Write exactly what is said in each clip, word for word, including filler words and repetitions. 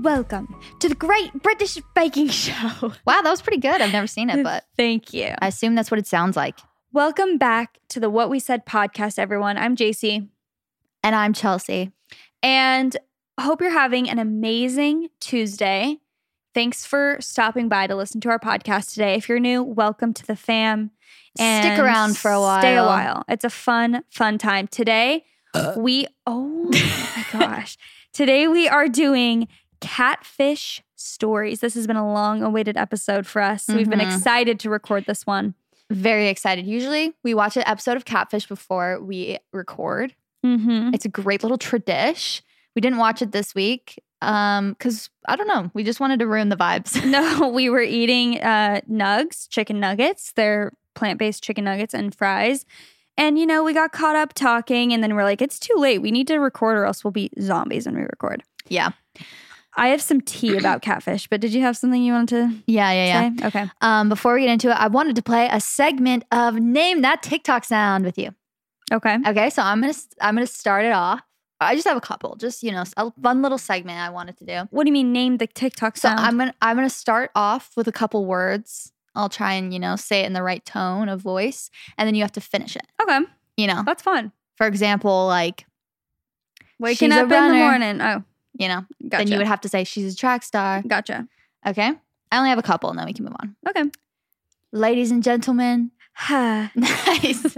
Welcome to the Great British Baking Show. Wow, that was pretty good. I've never seen it, but... Thank you. I assume that's what it sounds like. Welcome back to the What We Said podcast, everyone. I'm J C. And I'm Chelsea. And hope you're having an amazing Tuesday. Thanks for stopping by to listen to our podcast today. If you're new, welcome to the fam. And stick around for a while. Stay a while. It's a fun, fun time. Today, uh. we... Oh, my gosh. Today, we are doing... Catfish stories. This has been a long-awaited episode for us. Mm-hmm. We've been excited to record this one. Very excited. Usually, we watch an episode of Catfish before we record. Mm-hmm. It's a great little tradish. We didn't watch it this week um, because, I don't know, we just wanted to ruin the vibes. No, we were eating uh, nugs, chicken nuggets. They're plant-based chicken nuggets and fries. And, you know, we got caught up talking and then we're like, it's too late. We need to record or else we'll be zombies when we record. Yeah. I have some tea about Catfish, but did you have something you wanted to Yeah, yeah, say? yeah. Okay. Um, before we get into it, I wanted to play a segment of Name That TikTok Sound with you. Okay. Okay, so I'm going to I'm gonna start it off. I just have a couple, just, you know, a fun little segment I wanted to do. What do you mean, Name the TikTok Sound? So I'm going to I'm gonna start off with a couple words. I'll try and, you know, say it in the right tone of voice, and then you have to finish it. Okay. You know. That's fun. For example, like, waking up in the morning. Oh. You know, gotcha. Then you would have to say she's a track star. Gotcha. Okay. I only have a couple and then we can move on. Okay. Ladies and gentlemen. Ha. Nice.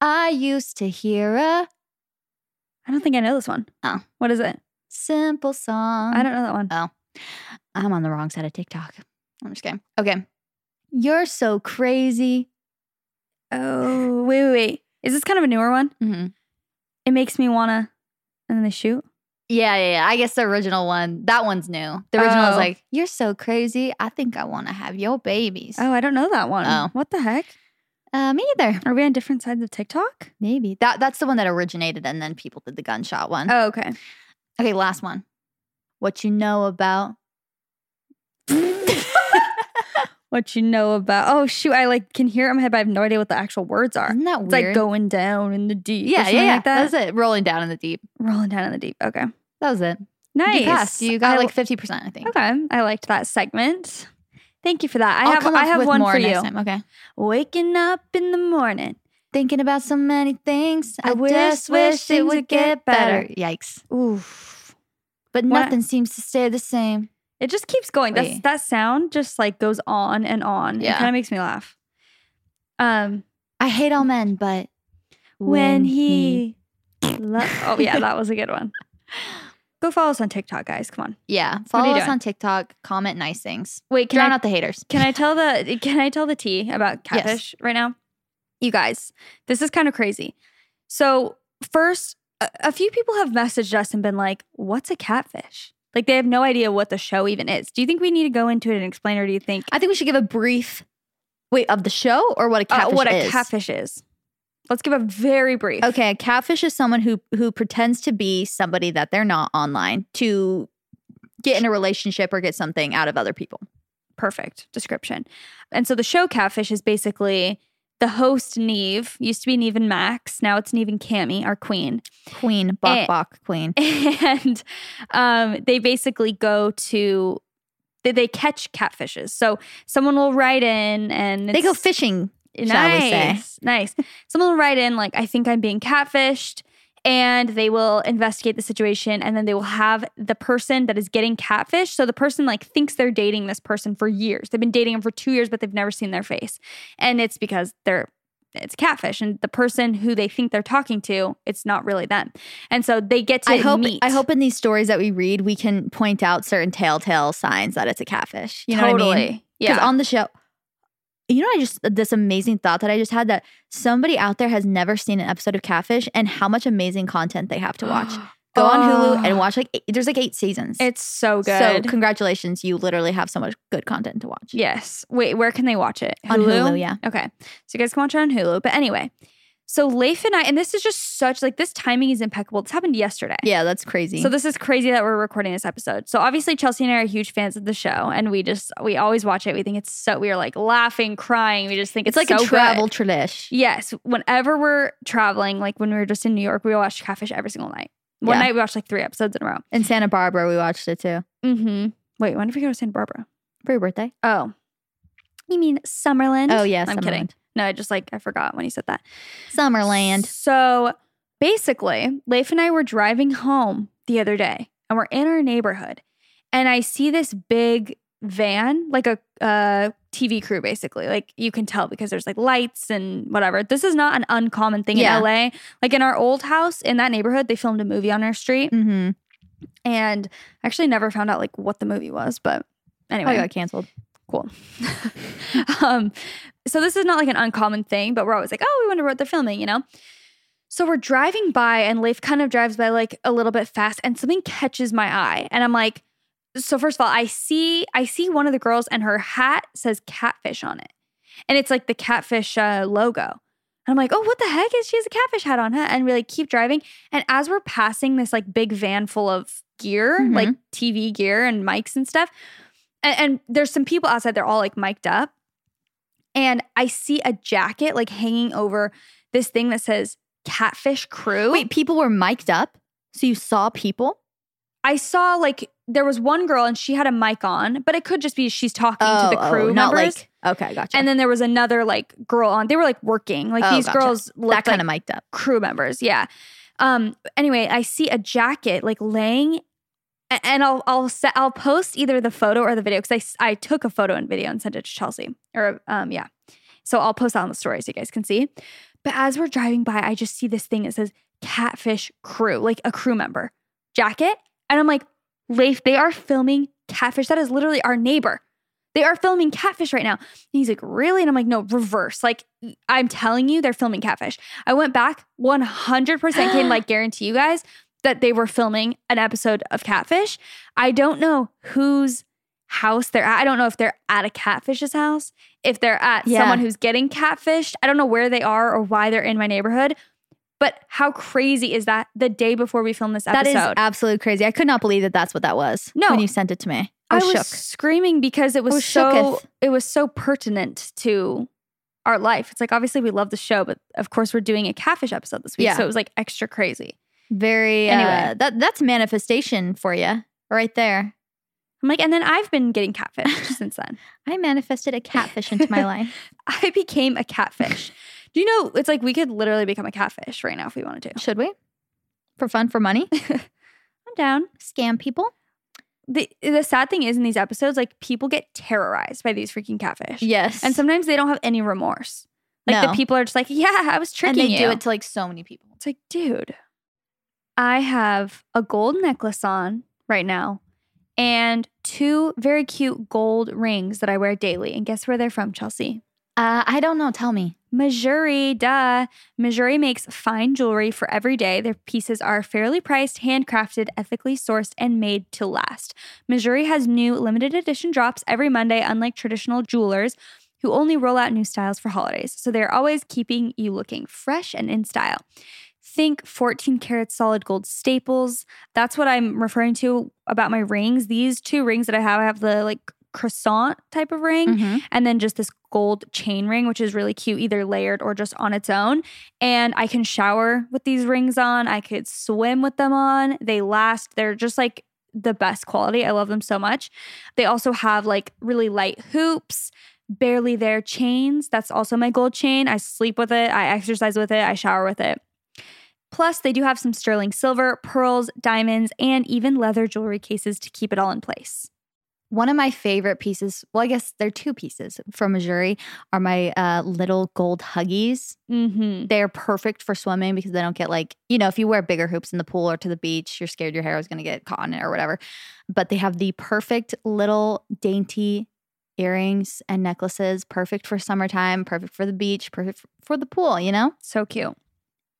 I used to hear a. I don't think I know this one. Oh. What is it? Simple song. I don't know that one. Oh. I'm on the wrong side of TikTok. I'm just kidding. Okay. You're so crazy. Oh, wait, wait, wait. Is this kind of a newer one? Mm-hmm. It makes me wanna. And then they shoot? Yeah, yeah, yeah. I guess the original one, that one's new. The original oh. was like, you're so crazy. I think I want to have your babies. Oh, I don't know that one. Oh. What the heck? Uh, me either. Are we on different sides of TikTok? Maybe. that That's the one that originated and then people did the gunshot one. Oh, okay. Okay, last one. What you know about... What you know about... Oh, shoot. I like can hear it in my head, but I have no idea what the actual words are. Isn't that weird? It's like going down in the deep. Yeah, yeah, yeah. Like that. That's it. Rolling down in the deep. Rolling down in the deep. Okay. That was it. Nice. You passed. You got I, like fifty percent, I think. Okay. I liked that segment. Thank you for that. I I'll have come up I have with one more for next you. Time. Okay. Waking up in the morning. Thinking about so many things. I, I just wish it would get better. better. Yikes. Oof. But what? Nothing seems to stay the same. It just keeps going. That's, that sound just like goes on and on. Yeah. It kind of makes me laugh. Um, I hate all men, but when, when he... he lo- oh, yeah, that was a good one. Go follow us on TikTok, guys. Come on. Yeah. Follow us doing? on TikTok. Comment nice things. Wait, can Drown I, out the haters. Can I tell the Can I tell the tea about Catfish yes. right now? You guys, this is kind of crazy. So first, a, a few people have messaged us and been like, what's a catfish? Like, they have no idea what the show even is. Do you think we need to go into it and explain, or do you think? I think we should give a brief, wait, of the show or what a catfish is? Uh, what a is. catfish is. Let's give a very brief. Okay, a catfish is someone who who pretends to be somebody that they're not online to get in a relationship or get something out of other people. Perfect description. And so the show Catfish is basically the host, Neve, used to be Neve and Max. Now it's Neve and Cammy, our queen. Queen, bok, bok, queen. And um, they basically go to, they, they catch catfishes. So someone will write in and it's, they go fishing, nice, shall we say. Nice. Someone will write in like, I think I'm being catfished. and they will investigate the situation, and then they will have the person that is getting catfished. So the person like thinks they're dating this person for years. They've been dating him for two years, but they've never seen their face. And it's because they're it's catfish, and the person who they think they're talking to, it's not really them. And so they get to I hope, meet. I hope in these stories that we read, we can point out certain telltale signs that it's a catfish. You know totally. What I mean? Because yeah. on the show, you know, I just, this amazing thought that I just had, that somebody out there has never seen an episode of Catfish, and how much amazing content they have to watch. Go oh. on Hulu and watch like, eight, there's like eight seasons. It's so good. So congratulations, you literally have so much good content to watch. Yes. Wait, where can they watch it? Hulu? On Hulu, yeah. Okay. So you guys can watch it on Hulu. But anyway, so Leif and I, and this is just such, like this timing is impeccable. This happened yesterday. Yeah, that's crazy. So this is crazy that we're recording this episode. So obviously Chelsea and I are huge fans of the show, and we just, we always watch it. We think it's so, we are like laughing, crying. We just think it's, it's like so a travel good. Tradish. Yes. Whenever we're traveling, like when we were just in New York, we watched Catfish every single night. One yeah. night we watched like three episodes in a row. In Santa Barbara, we watched it too. Mm-hmm. Wait, when did we go to Santa Barbara? For your birthday. Oh. You mean Summerland? Oh, yeah, I'm Summerland. kidding. No, I just like, I forgot when you said that. Summerland. So basically, Leif and I were driving home the other day, and we're in our neighborhood, and I see this big van, like a uh, T V crew basically. Like you can tell because there's like lights and whatever. This is not an uncommon thing yeah. in L A. Like in our old house in that neighborhood, they filmed a movie on our street. Mm-hmm. And I actually never found out like what the movie was, but anyway. I got canceled. Cool. um, so this is not like an uncommon thing, but we're always like, oh, we wonder what they're filming, you know? So we're driving by, and Leif kind of drives by like a little bit fast, and something catches my eye, and I'm like, so first of all, I see I see one of the girls, and her hat says Catfish on it. And it's like the Catfish uh, logo. And I'm like, oh, what the heck? Is she has a Catfish hat on, huh? And we like keep driving. And as we're passing this like big van full of gear, mm-hmm. like T V gear and mics and stuff, and, and there's some people outside, they're all like mic'd up. And I see a jacket like hanging over this thing that says Catfish Crew. Wait, people were mic'd up? So you saw people? I saw like, there was one girl and she had a mic on, but it could just be she's talking oh, to the crew oh, not members. Like, okay, gotcha. And then there was another like girl on. They were like working. Like oh, these gotcha. girls looked that kind of like mic'd up. Crew members, yeah. Um. Anyway, I see a jacket like laying, and I'll I'll set, I'll post either the photo or the video, because I I took a photo and video and sent it to Chelsea. Or um yeah, so I'll post that on the story so you guys can see. But as we're driving by, I just see this thing that says Catfish Crew, like a crew member jacket. And I'm like, Leif, they are filming Catfish. That is literally our neighbor. They are filming Catfish right now. And he's like, really? And I'm like, no, reverse. Like, I'm telling you, they're filming Catfish. I went back one hundred percent can like guarantee you guys that they were filming an episode of Catfish. I don't know whose house they're at. I don't know if they're at a catfish's house, if they're at yeah. someone who's getting catfished. I don't know where they are or why they're in my neighborhood. But how crazy is that, the day before we filmed this episode? That is absolutely crazy. I could not believe that that's what that was no, when you sent it to me. I was, I was shook. screaming because it was, was so shooketh. It was so pertinent to our life. It's like, obviously we love the show, but of course we're doing a Catfish episode this week. Yeah. So it was like extra crazy. Very, anyway. Uh, that that's manifestation for you right there. I'm like, and then I've been getting catfished since then. I manifested a catfish into my life. I became a catfish. Do you know, it's like we could literally become a catfish right now if we wanted to. Should we? For fun, for money? I'm down. Scam people. The the sad thing is in these episodes, like people get terrorized by these freaking catfish. Yes. And sometimes they don't have any remorse. Like no. the people are just like, yeah, I was tricking you. And they you. do it to like so many people. It's like, dude, I have a gold necklace on right now and two very cute gold rings that I wear daily. And guess where they're from, Chelsea? Uh, I don't know. Tell me. Mejuri, duh. Mejuri makes fine jewelry for every day. Their pieces are fairly priced, handcrafted, ethically sourced, and made to last. Mejuri has new limited edition drops every Monday, unlike traditional jewelers who only roll out new styles for holidays. So they're always keeping you looking fresh and in style. Think fourteen karat solid gold staples. That's what I'm referring to about my rings. These two rings that I have, I have the like croissant type of ring mm-hmm. and then just this gold chain ring, which is really cute, either layered or just on its own. And I can shower with these rings on. I could swim with them on. They last. They're just like the best quality. I love them so much. They also have like really light hoops, barely there chains. That's also my gold chain. I sleep with it. I exercise with it. I shower with it. Plus, they do have some sterling silver, pearls, diamonds, and even leather jewelry cases to keep it all in place. One of my favorite pieces, well, I guess there are two pieces from Mejuri, are my uh, little gold huggies. Mm-hmm. They're perfect for swimming because they don't get like, you know, if you wear bigger hoops in the pool or to the beach, you're scared your hair is going to get caught in it or whatever. But they have the perfect little dainty earrings and necklaces, perfect for summertime, perfect for the beach, perfect for the pool, you know? So cute.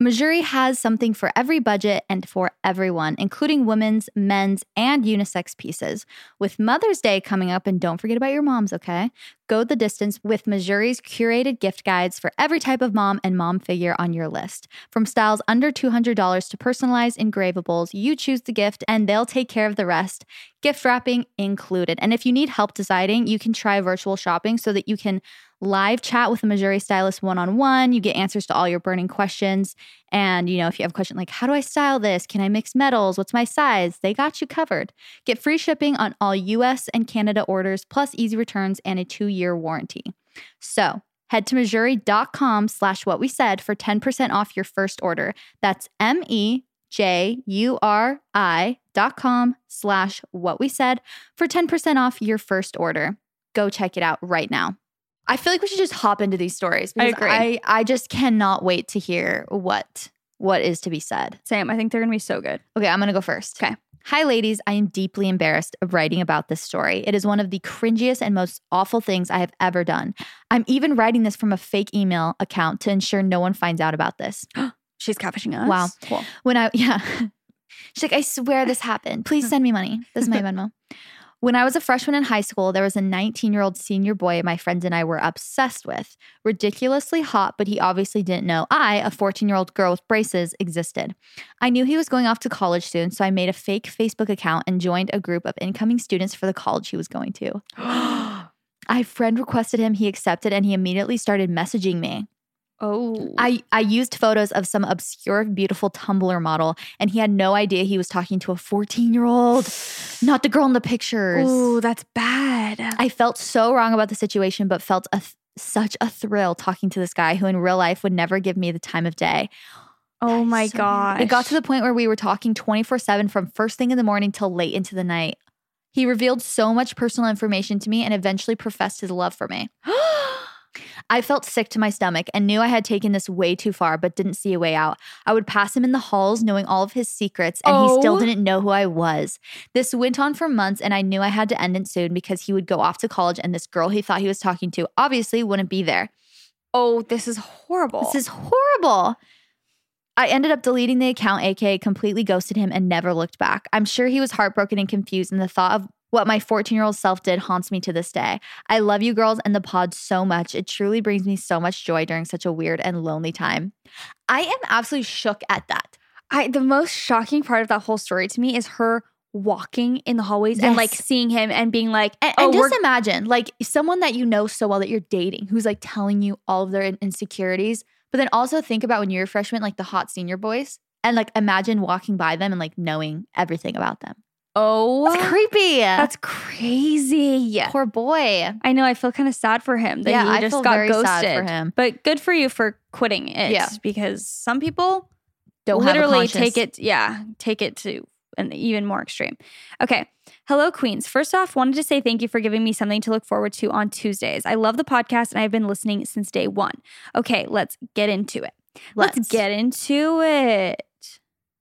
Mejuri has something for every budget and for everyone, including women's, men's, and unisex pieces. With Mother's Day coming up, and don't forget about your moms, okay? Go the distance with Mejuri's curated gift guides for every type of mom and mom figure on your list. From styles under two hundred dollars to personalized engravables, you choose the gift and they'll take care of the rest, gift wrapping included. And if you need help deciding, you can try virtual shopping so that you can live chat with a Mejuri stylist one-on-one. You get answers to all your burning questions. And, you know, if you have a question like, how do I style this? Can I mix metals? What's my size? They got you covered. Get free shipping on all U S and Canada orders, plus easy returns and a two-year warranty. So head to Mejuri.com slash what we said for ten percent off your first order. That's M-E-J-U-R-I dot com slash what we said for ten percent off your first order. Go check it out right now. I feel like we should just hop into these stories because I agree. I, I just cannot wait to hear what what is to be said. Same. I think they're going to be so good. Okay, I'm going to go first. Okay. Hi, ladies. I am deeply embarrassed of writing about this story. It is one of the cringiest and most awful things I have ever done. I'm even writing this from a fake email account to ensure no one finds out about this. She's catfishing us. Wow. Cool. When I, yeah. She's like, I swear this happened. Please send me money. This is my Venmo. When I was a freshman in high school, there was a nineteen-year-old senior boy my friends and I were obsessed with. Ridiculously hot, but he obviously didn't know I, a fourteen-year-old girl with braces, existed. I knew he was going off to college soon, so I made a fake Facebook account and joined a group of incoming students for the college he was going to. I friend requested him, he accepted, and he immediately started messaging me. Oh. I, I used photos of some obscure, beautiful Tumblr model, and he had no idea he was talking to a fourteen-year-old, not the girl in the pictures. Ooh, that's bad. I felt so wrong about the situation, but felt a th- such a thrill talking to this guy who in real life would never give me the time of day. Oh my so gosh. Weird. It got to the point where we were talking twenty-four seven from first thing in the morning till late into the night. He revealed so much personal information to me and eventually professed his love for me. I felt sick to my stomach and knew I had taken this way too far, but didn't see a way out. I would pass him in the halls knowing all of his secrets, and oh. he still didn't know who I was. This went on for months, and I knew I had to end it soon because he would go off to college, and this girl he thought he was talking to obviously wouldn't be there. Oh, this is horrible. This is horrible. I ended up deleting the account, aka completely ghosted him and never looked back. I'm sure he was heartbroken and confused, and the thought of what my fourteen-year-old self did haunts me to this day. I love you girls and the pod so much. It truly brings me so much joy during such a weird and lonely time. I am absolutely shook at that. I the most shocking part of that whole story to me is her walking in the hallways yes. and like seeing him and being like, and, oh, and just imagine like someone that you know so well that you're dating who's like telling you all of their insecurities. But then also think about when you're a freshman, like the hot senior boys, and like imagine walking by them and like knowing everything about them. Oh, that's creepy. That's crazy. Poor boy. I know. I feel kind of sad for him that yeah, he I just feel got very ghosted. Sad for him. But good for you for quitting it. Yeah. Because some people don't literally take it. Yeah, take it to an even more extreme. Okay. Hello, Queens. First off, wanted to say thank you for giving me something to look forward to on Tuesdays. I love the podcast and I've been listening since day one. Okay, let's get into it. Let's, let's get into it.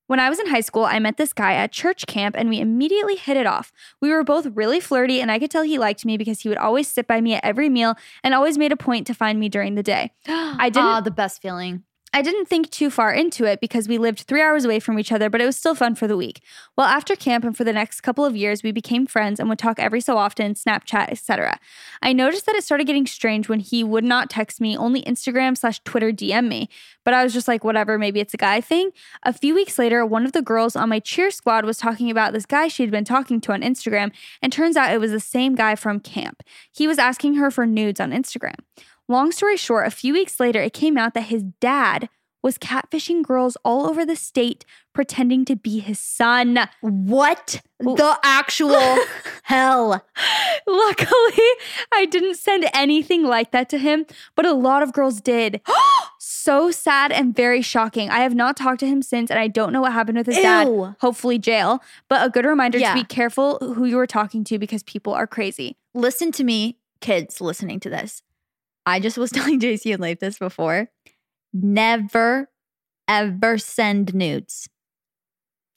When I was in high school, I met this guy at church camp and we immediately hit it off. We were both really flirty and I could tell he liked me because he would always sit by me at every meal and always made a point to find me during the day. I didn't, ah, the best feeling. I didn't think too far into it because we lived three hours away from each other, but it was still fun for the week. Well, after camp and for the next couple of years, we became friends and would talk every so often, Snapchat, et cetera. I noticed that it started getting strange when he would not text me, only Instagram slash Twitter D M me. But I was just like, whatever, maybe it's a guy thing. A few weeks later, one of the girls on my cheer squad was talking about this guy she had been talking to on Instagram, and turns out it was the same guy from camp. He was asking her for nudes on Instagram. Long story short, a few weeks later, it came out that his dad was catfishing girls all over the state pretending to be his son. What Ooh. the actual hell? Luckily, I didn't send anything like that to him, but a lot of girls did. So sad and very shocking. I have not talked to him since, and I don't know what happened with his Ew. dad. Hopefully jail. But a good reminder yeah. to be careful who you are talking to because people are crazy. Listen to me, kids listening to this. I just was telling J C and Leif this before. Never, ever send nudes.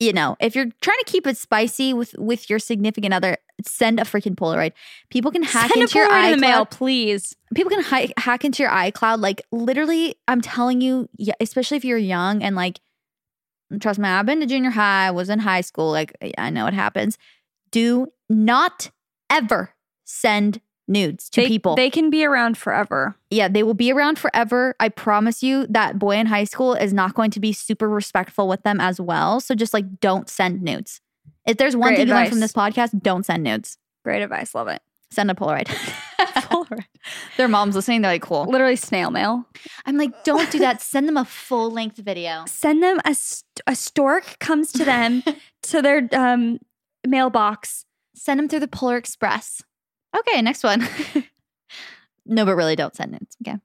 You know, if you're trying to keep it spicy with, with your significant other, send a freaking Polaroid. People can hack send into a your iCloud. In the mail, please. People can hi- hack into your iCloud. Like, literally, I'm telling you, yeah, especially if you're young and like, trust me, I've been to junior high, was in high school. Like, I know it happens. Do not ever send nudes to they, people. They can be around forever. Yeah, they will be around forever. I promise you that boy in high school is not going to be super respectful with them as well. So just like don't send nudes. If there's one Great thing advice. you learned from this podcast, don't send nudes. Great advice. Love it. Send a Polaroid. Polaroid. Their mom's listening. They're like, cool. Literally snail mail. I'm like, don't do that. Send them a full length video. Send them a, st- a stork comes to them, to their um, mailbox. Send them through the Polar Express. Okay, next one. No, but really don't send nudes. Okay.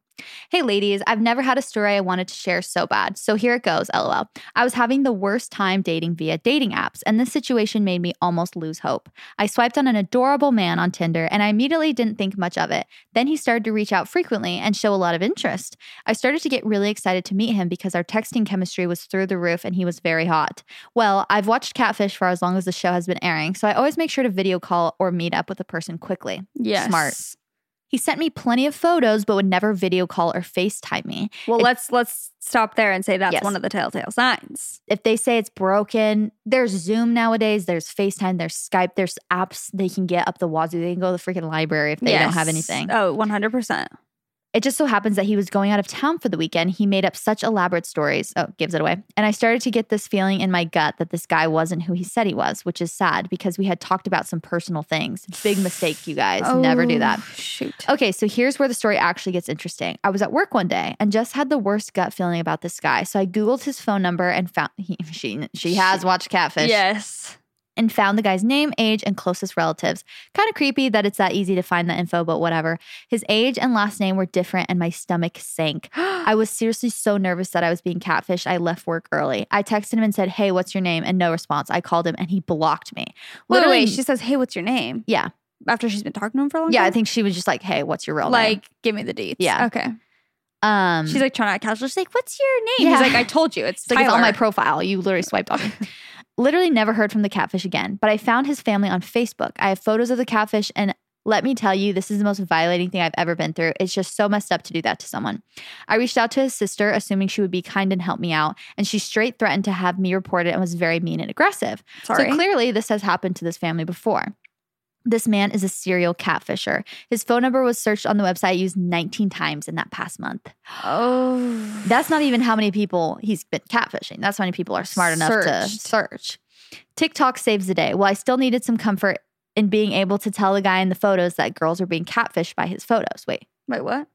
Hey, ladies, I've never had a story I wanted to share so bad. So here it goes, lol. I was having the worst time dating via dating apps, and this situation made me almost lose hope. I swiped on an adorable man on Tinder, and I immediately didn't think much of it. Then he started to reach out frequently and show a lot of interest. I started to get really excited to meet him because our texting chemistry was through the roof and he was very hot. Well, I've watched Catfish for as long as the show has been airing, so I always make sure to video call or meet up with a person quickly. Yes. Smart. He sent me plenty of photos, but would never video call or FaceTime me. Well, if, let's let's stop there and say that's yes. one of the telltale signs. If they say it's broken, there's Zoom nowadays, there's FaceTime, there's Skype, there's apps they can get up the wazoo. They can go to the freaking library if they yes. don't have anything. Oh, one hundred percent. It just so happens that he was going out of town for the weekend. He made up such elaborate stories. Oh, gives it away. And I started to get this feeling in my gut that this guy wasn't who he said he was, which is sad because we had talked about some personal things. Big mistake, you guys. Oh, never do that. Shoot. Okay, so here's where the story actually gets interesting. I was at work one day and just had the worst gut feeling about this guy. So I Googled his phone number and found he, she, she has watched Catfish. Yes. And found the guy's name, age, and closest relatives. Kind of creepy that it's that easy to find that info, but whatever. His age and last name were different and my stomach sank. I was seriously so nervous that I was being catfished. I left work early. I texted him and said, hey, what's your name? And no response. I called him and he blocked me. Wait, wait, she says, hey, what's your name? Yeah. After she's been talking to him for a long yeah, time? Yeah, I think she was just like, hey, what's your real like, name? Like, give me the deets. Yeah. Okay. Um, she's like trying to catch. She's like, what's your name? Yeah. He's like, I told you. It's, it's like it's on my profile. You literally swiped on me. Literally never heard from the catfish again, but I found his family on Facebook. I have photos of the catfish, and let me tell you, this is the most violating thing I've ever been through. It's just so messed up to do that to someone. I reached out to his sister, assuming she would be kind and help me out, and she straight threatened to have me report it and was very mean and aggressive. Sorry. So clearly, this has happened to this family before. This man is a serial catfisher. His phone number was searched on the website used nineteen times in that past month. Oh. That's not even how many people he's been catfishing. That's how many people are smart enough Searched. to search. TikTok saves the day. Well, I still needed some comfort in being able to tell the guy in the photos that girls are being catfished by his photos. Wait. Wait, what?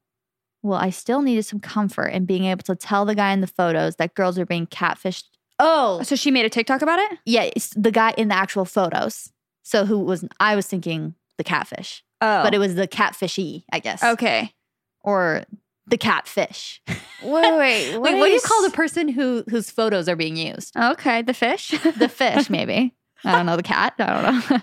Well, I still needed some comfort in being able to tell the guy in the photos that girls are being catfished. Oh. So she made a TikTok about it? Yeah, it's the guy in the actual photos. So who was, I was thinking the catfish. Oh. But it was the catfishy, I guess. Okay. Or the catfish. Wait, wait, wait. What, what do you call the person who whose photos are being used? Okay, the fish. The fish, maybe. I don't know, the cat. I don't know.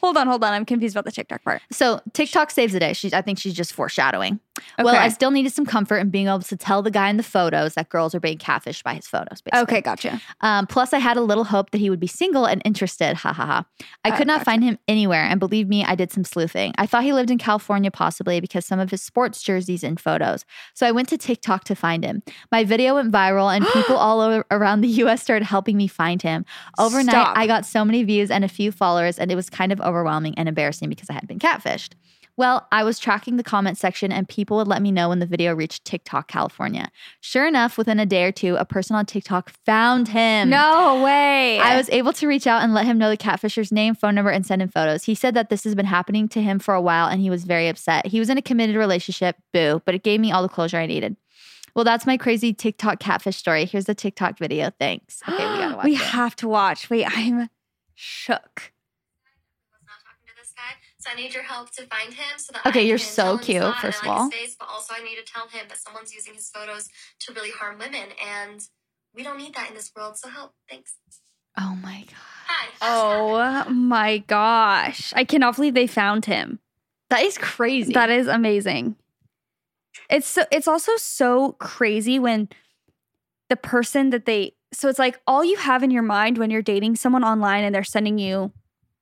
Hold on, hold on. I'm confused about the TikTok part. So TikTok saves the day. She, I think she's just foreshadowing. Okay. Well, I still needed some comfort in being able to tell the guy in the photos that girls are being catfished by his photos, basically. Okay, gotcha. Um, plus, I had a little hope that he would be single and interested. Ha, ha, ha. I could oh, not gotcha. find him anywhere, and believe me, I did some sleuthing. I thought he lived in California, possibly, because some of his sports jerseys and photos. So I went to TikTok to find him. My video went viral, and people all over, around the U S started helping me find him. Overnight, Stop. I got so many views and a few followers, and it was kind of overwhelming and embarrassing because I had been catfished. Well, I was tracking the comment section and people would let me know when the video reached TikTok California. Sure enough, within a day or two, a person on TikTok found him. No way. I was able to reach out and let him know the catfisher's name, phone number, and send him photos. He said that this has been happening to him for a while and he was very upset. He was in a committed relationship, boo, but it gave me all the closure I needed. Well, that's my crazy TikTok catfish story. Here's the TikTok video. Thanks. Okay, we gotta watch We it. have to watch. Wait, I'm shook. I was not talking to this guy, so I need your help to find him. So that okay, I you're can so cute, first of all. Like face, but also I need to tell him that someone's using his photos to really harm women, and we don't need that in this world, so help. Thanks. Oh, my God. Hi. Oh, my gosh. I cannot believe they found him. That is crazy. That is amazing. It's so, it's also so crazy when the person that they... So it's like all you have in your mind when you're dating someone online and they're sending you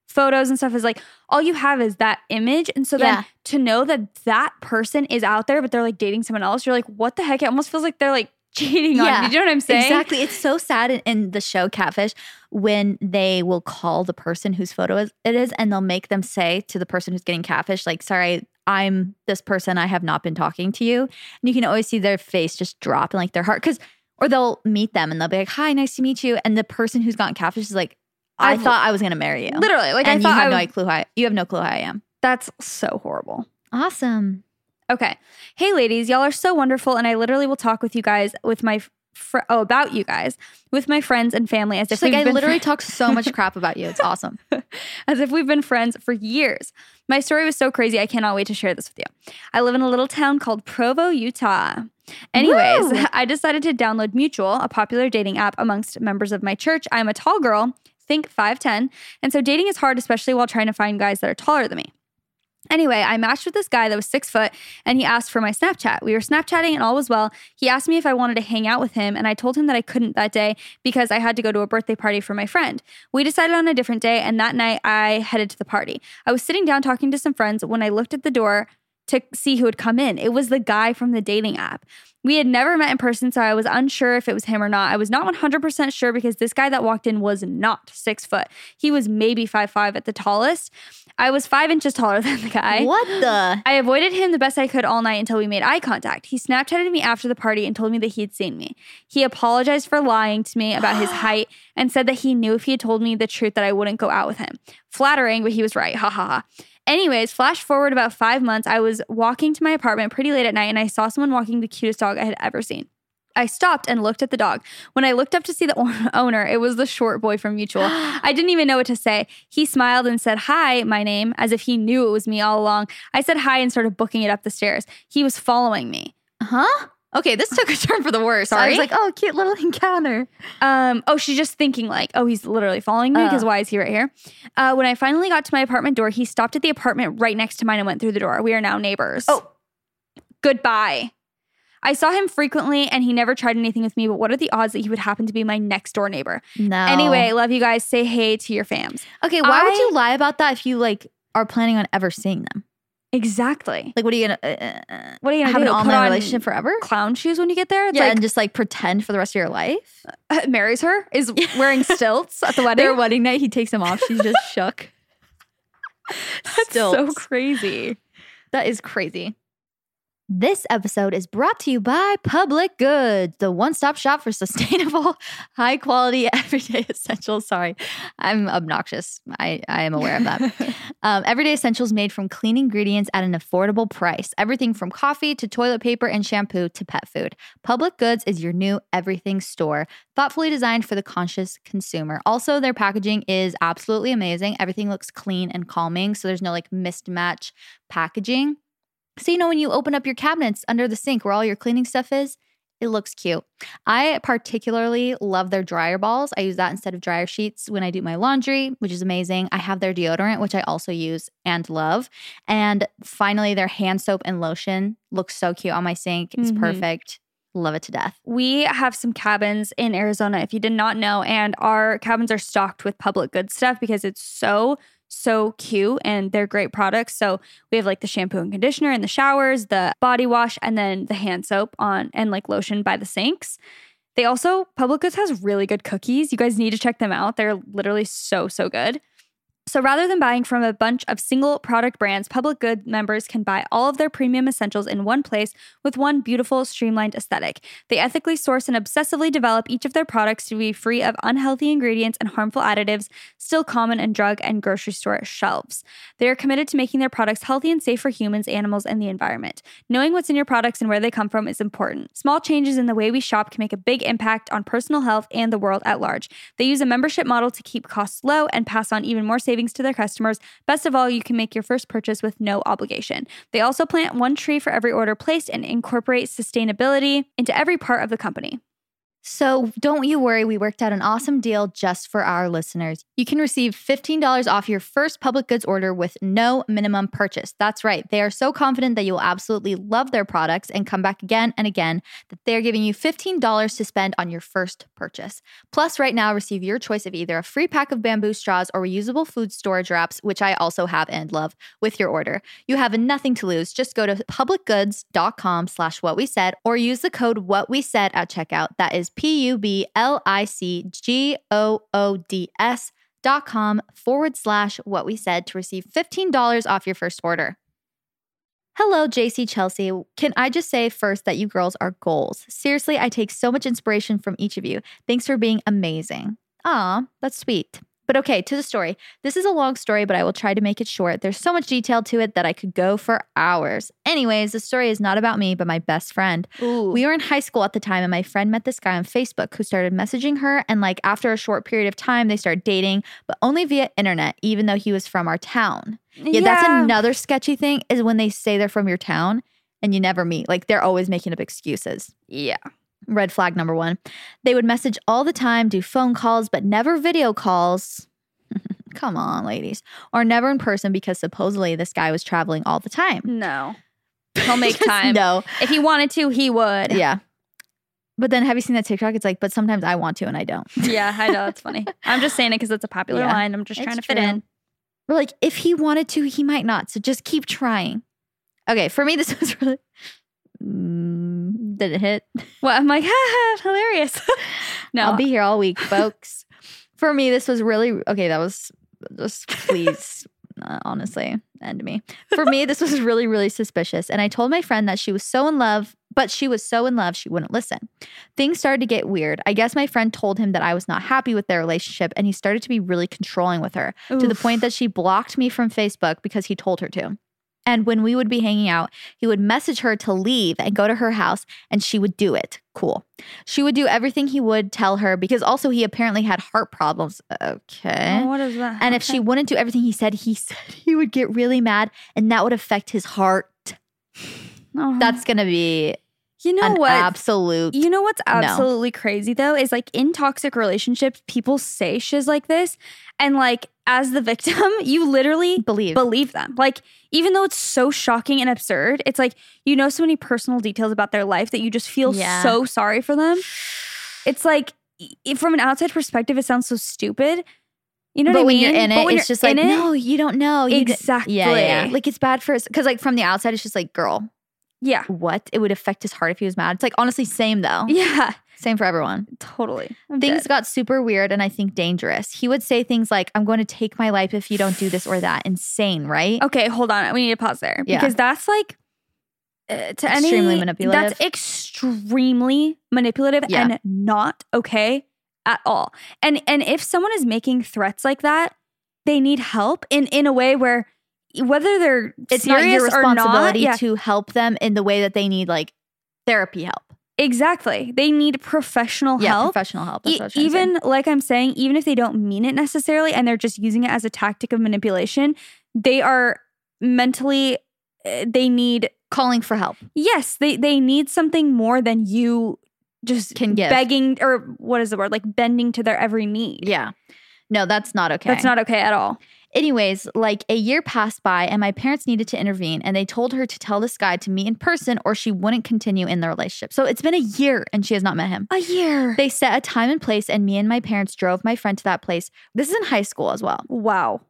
photos and stuff is like, all you have is that image. And so yeah. then to know that that person is out there, but they're like dating someone else, you're like, what the heck? It almost feels like they're like cheating yeah, on you. Do you know what I'm saying? Exactly. It's so sad in, in the show Catfish when they will call the person whose photo is, it is and they'll make them say to the person who's getting catfished, like, sorry, I'm this person. I have not been talking to you. And you can always see their face just drop and like their heart. Because, or they'll meet them and they'll be like, hi, nice to meet you. And the person who's gotten catfished is like, I I've, thought I was going to marry you. Literally. Like, and I thought you have, I would, no clue I, you have no clue who I am. That's so horrible. Awesome. Okay. Hey, ladies, y'all are so wonderful. And I literally will talk with you guys, with my, fr- oh, about you guys, with my friends and family. As if like, I literally fr- talk so much crap about you. It's awesome. As if we've been friends for years. My story was so crazy. I cannot wait to share this with you. I live in a little town called Provo, Utah. Anyways, Woo! I decided to download Mutual, a popular dating app amongst members of my church. I'm a tall girl, think five ten. And so dating is hard, especially while trying to find guys that are taller than me. Anyway, I matched with this guy that was six foot and he asked for my Snapchat. We were Snapchatting and all was well. He asked me if I wanted to hang out with him and I told him that I couldn't that day because I had to go to a birthday party for my friend. We decided on a different day and that night I headed to the party. I was sitting down talking to some friends when I looked at the door to see who had come in. It was the guy from the dating app. We had never met in person, so I was unsure if it was him or not. I was not one hundred percent sure because this guy that walked in was not six foot. He was maybe five five at the tallest. I was five inches taller than the guy. What the? I avoided him the best I could all night until we made eye contact. He Snapchatted me after the party and told me that he had seen me. He apologized for lying to me about his height and said that he knew if he had told me the truth that I wouldn't go out with him. Flattering, but he was right. Ha ha ha. Anyways, flash forward about five months, I was walking to my apartment pretty late at night and I saw someone walking the cutest dog I had ever seen. I stopped and looked at the dog. When I looked up to see the owner, it was the short boy from Mutual. I didn't even know what to say. He smiled and said, hi, my name, as if he knew it was me all along. I said hi and started booking it up the stairs. He was following me. Huh? Okay, this took a turn for the worse. Sorry. I was like, oh, cute little encounter. Um, oh, she's just thinking like, oh, he's literally following me because uh. why is he right here? Uh, when I finally got to my apartment door, he stopped at the apartment right next to mine and went through the door. We are now neighbors. Oh, goodbye. I saw him frequently and he never tried anything with me, but what are the odds that he would happen to be my next door neighbor? No. Anyway, love you guys. Say hey to your fams. Okay, why I, would you lie about that if you like are planning on ever seeing them? Exactly. Like, what are you gonna? Uh, uh, what are you gonna have do? An online relationship forever? Clown shoes when you get there? It's yeah, like, and just like pretend for the rest of your life. Uh, marries her. Is wearing stilts at the wedding. Their wedding night, he takes them off. She's just shook. That's stilts. So crazy. That is crazy. This episode is brought to you by Public Goods, the one-stop shop for sustainable, high-quality, everyday essentials. Sorry, I'm obnoxious. I, I am aware of that. um, everyday essentials made from clean ingredients at an affordable price. Everything from coffee to toilet paper and shampoo to pet food. Public Goods is your new everything store, thoughtfully designed for the conscious consumer. Also, their packaging is absolutely amazing. Everything looks clean and calming, so there's no like mismatch packaging. So, you know, when you open up your cabinets under the sink where all your cleaning stuff is, it looks cute. I particularly love their dryer balls. I use that instead of dryer sheets when I do my laundry, which is amazing. I have their deodorant, which I also use and love. And finally, their hand soap and lotion looks so cute on my sink. It's mm-hmm. perfect. Love it to death. We have some cabins in Arizona, if you did not know, and our cabins are stocked with Public Goods stuff because it's so so cute and they're great products. So we have like the shampoo and conditioner in the showers, the body wash, and then the hand soap on and like lotion by the sinks. They also, Public Goods has really good cookies. You guys need to check them out. They're literally so, so good. So rather than buying from a bunch of single product brands, Public Goods members can buy all of their premium essentials in one place with one beautiful, streamlined aesthetic. They ethically source and obsessively develop each of their products to be free of unhealthy ingredients and harmful additives still common in drug and grocery store shelves. They are committed to making their products healthy and safe for humans, animals, and the environment. Knowing what's in your products and where they come from is important. Small changes in the way we shop can make a big impact on personal health and the world at large. They use a membership model to keep costs low and pass on even more savings to their customers. Best of all, you can make your first purchase with no obligation. They also plant one tree for every order placed and incorporate sustainability into every part of the company. So don't you worry, we worked out an awesome deal just for our listeners. You can receive fifteen dollars off your first Public Goods order with no minimum purchase. That's right. They are so confident that you will absolutely love their products and come back again and again that they're giving you fifteen dollars to spend on your first purchase. Plus, right now, receive your choice of either a free pack of bamboo straws or reusable food storage wraps, which I also have and love, with your order. You have nothing to lose. Just go to publicgoods.com slash what we said or use the code what we said at checkout. That is P-U-B-L-I-C-G-O-O-D-S dot com forward slash what we said to receive fifteen dollars off your first order. Hello, J C Chelsea. Can I just say first that you girls are goals? Seriously, I take so much inspiration from each of you. Thanks for being amazing. Aw, that's sweet. But okay, to the story. This is a long story, but I will try to make it short. There's so much detail to it that I could go for hours. Anyways, the story is not about me, but my best friend. Ooh. We were in high school at the time, and my friend met this guy on Facebook who started messaging her, and like after a short period of time, they started dating, but only via internet, even though he was from our town. Yeah, yeah. That's another sketchy thing is when they say they're from your town and you never meet. Like they're always making up excuses. Yeah. Red flag number one. They would message all the time, do phone calls, but never video calls. Come on, ladies. Or never in person because supposedly this guy was traveling all the time. No. He'll make time. No. If he wanted to, he would. Yeah. But then have you seen that TikTok? It's like, but sometimes I want to and I don't. Yeah, I know. It's funny. I'm just saying it because it's a popular yeah. line. I'm just it's trying to true. fit in. We're like, if he wanted to, he might not. So just keep trying. Okay, for me, this was really... Mm, did it hit? Well, I'm like, ha, hilarious. No, I'll be here all week, folks. For me, this was really, okay, that was just, please, uh, honestly, end me. For me, this was really, really suspicious. And I told my friend that she was so in love, but she was so in love, she wouldn't listen. Things started to get weird. I guess my friend told him that I was not happy with their relationship, and he started to be really controlling with her Oof. to the point that she blocked me from Facebook because he told her to. And when we would be hanging out, he would message her to leave and go to her house, and she would do it. Cool. She would do everything he would tell her because also he apparently had heart problems. Okay. What is that? And okay. if she wouldn't do everything he said, he said he would get really mad, and that would affect his heart. Oh. That's going to be... You know what? Absolute. You know what's absolutely no. crazy though is like in toxic relationships, people say shiz like this, and like as the victim, you literally believe believe them. Like even though it's so shocking and absurd, it's like you know so many personal details about their life that you just feel yeah. so sorry for them. It's like from an outside perspective, it sounds so stupid. You know but what I mean? But when you're in it, when it's just like it, no, you don't know you exactly. D- yeah, yeah, yeah, like it's bad for us because like from the outside, it's just like girl. Yeah. What? It would affect his heart if he was mad. It's like, honestly, same though. Yeah. Same for everyone. Totally. I'm things dead. got super weird and I think dangerous. He would say things like, I'm going to take my life if you don't do this or that. Insane, right? Okay, hold on. We need to pause there. Yeah. Because that's like, uh, to any- Extremely manipulative. That's extremely manipulative yeah. and not okay at all. And and if someone is making threats like that, they need help in, in a way where- Whether they're it's serious not your responsibility or not, yeah. to help them in the way that they need like therapy help. Exactly. They need professional yeah, help. Professional help. That's e- what even like I'm saying, even if they don't mean it necessarily and they're just using it as a tactic of manipulation, they are mentally, they need calling for help. Yes. They, they need something more than you just can give. Begging or what is the word? Like bending to their every need. Yeah. No, that's not okay. That's not okay at all. Anyways, like a year passed by and my parents needed to intervene and they told her to tell this guy to meet in person or she wouldn't continue in the relationship. So it's been a year and she has not met him. A year. They set a time and place and me and my parents drove my friend to that place. This is in high school as well. Wow.